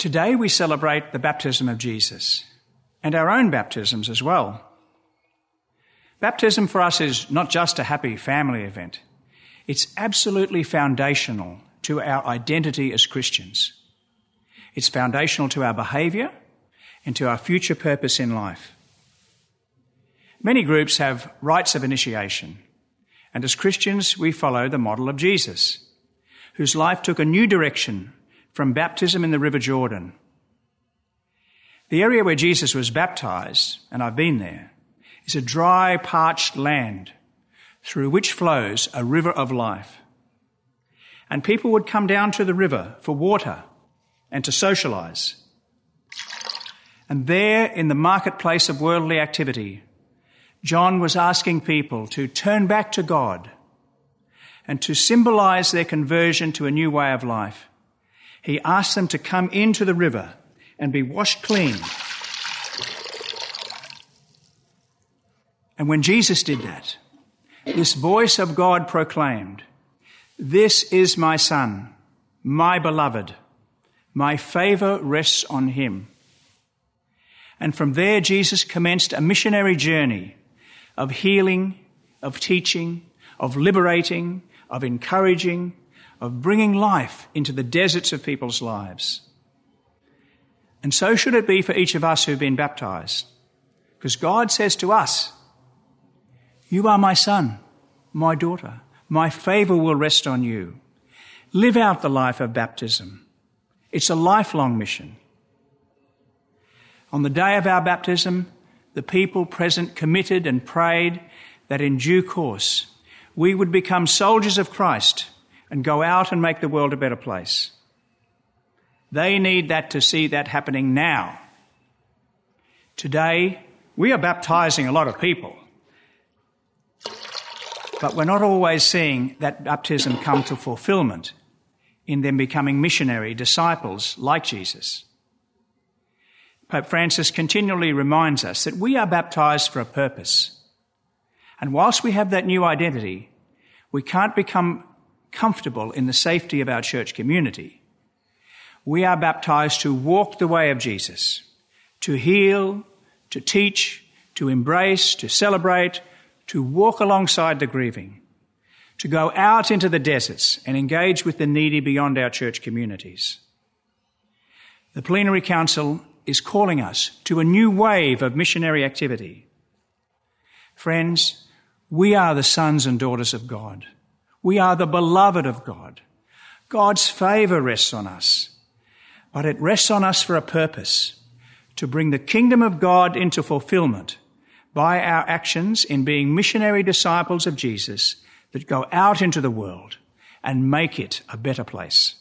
Today we celebrate the baptism of Jesus and our own baptisms as well. Baptism for us is not just a happy family event. It's absolutely foundational to our identity as Christians. It's foundational to our behaviour and to our future purpose in life. Many groups have rites of initiation, and as Christians we follow the model of Jesus, whose life took a new direction from baptism in the River Jordan. The area where Jesus was baptised, and I've been there, is a dry, parched land through which flows a river of life. And people would come down to the river for water and to socialise. And there, in the marketplace of worldly activity, John was asking people to turn back to God and to symbolise their conversion to a new way of life. He asked them to come into the river and be washed clean. And when Jesus did that, this voice of God proclaimed, "This is my Son, my beloved. My favour rests on him." And from there, Jesus commenced a missionary journey of healing, of teaching, of liberating, of encouraging, of bringing life into the deserts of people's lives. And so should it be for each of us who've been baptised, because God says to us, "You are my son, my daughter. My favour will rest on you." Live out the life of baptism. It's a lifelong mission. On the day of our baptism, the people present committed and prayed that in due course we would become soldiers of Christ and go out and make the world a better place. They need that to see that happening now. Today, we are baptising a lot of people, but we're not always seeing that baptism come to fulfilment in them becoming missionary disciples like Jesus. Pope Francis continually reminds us that we are baptised for a purpose. And whilst we have that new identity, we can't become comfortable in the safety of our church community. We are baptised to walk the way of Jesus, to heal, to teach, to embrace, to celebrate, to walk alongside the grieving, to go out into the deserts and engage with the needy beyond our church communities. The Plenary Council is calling us to a new wave of missionary activity. Friends, we are the sons and daughters of God. We are the beloved of God. God's favour rests on us, but it rests on us for a purpose, to bring the kingdom of God into fulfilment by our actions in being missionary disciples of Jesus that go out into the world and make it a better place.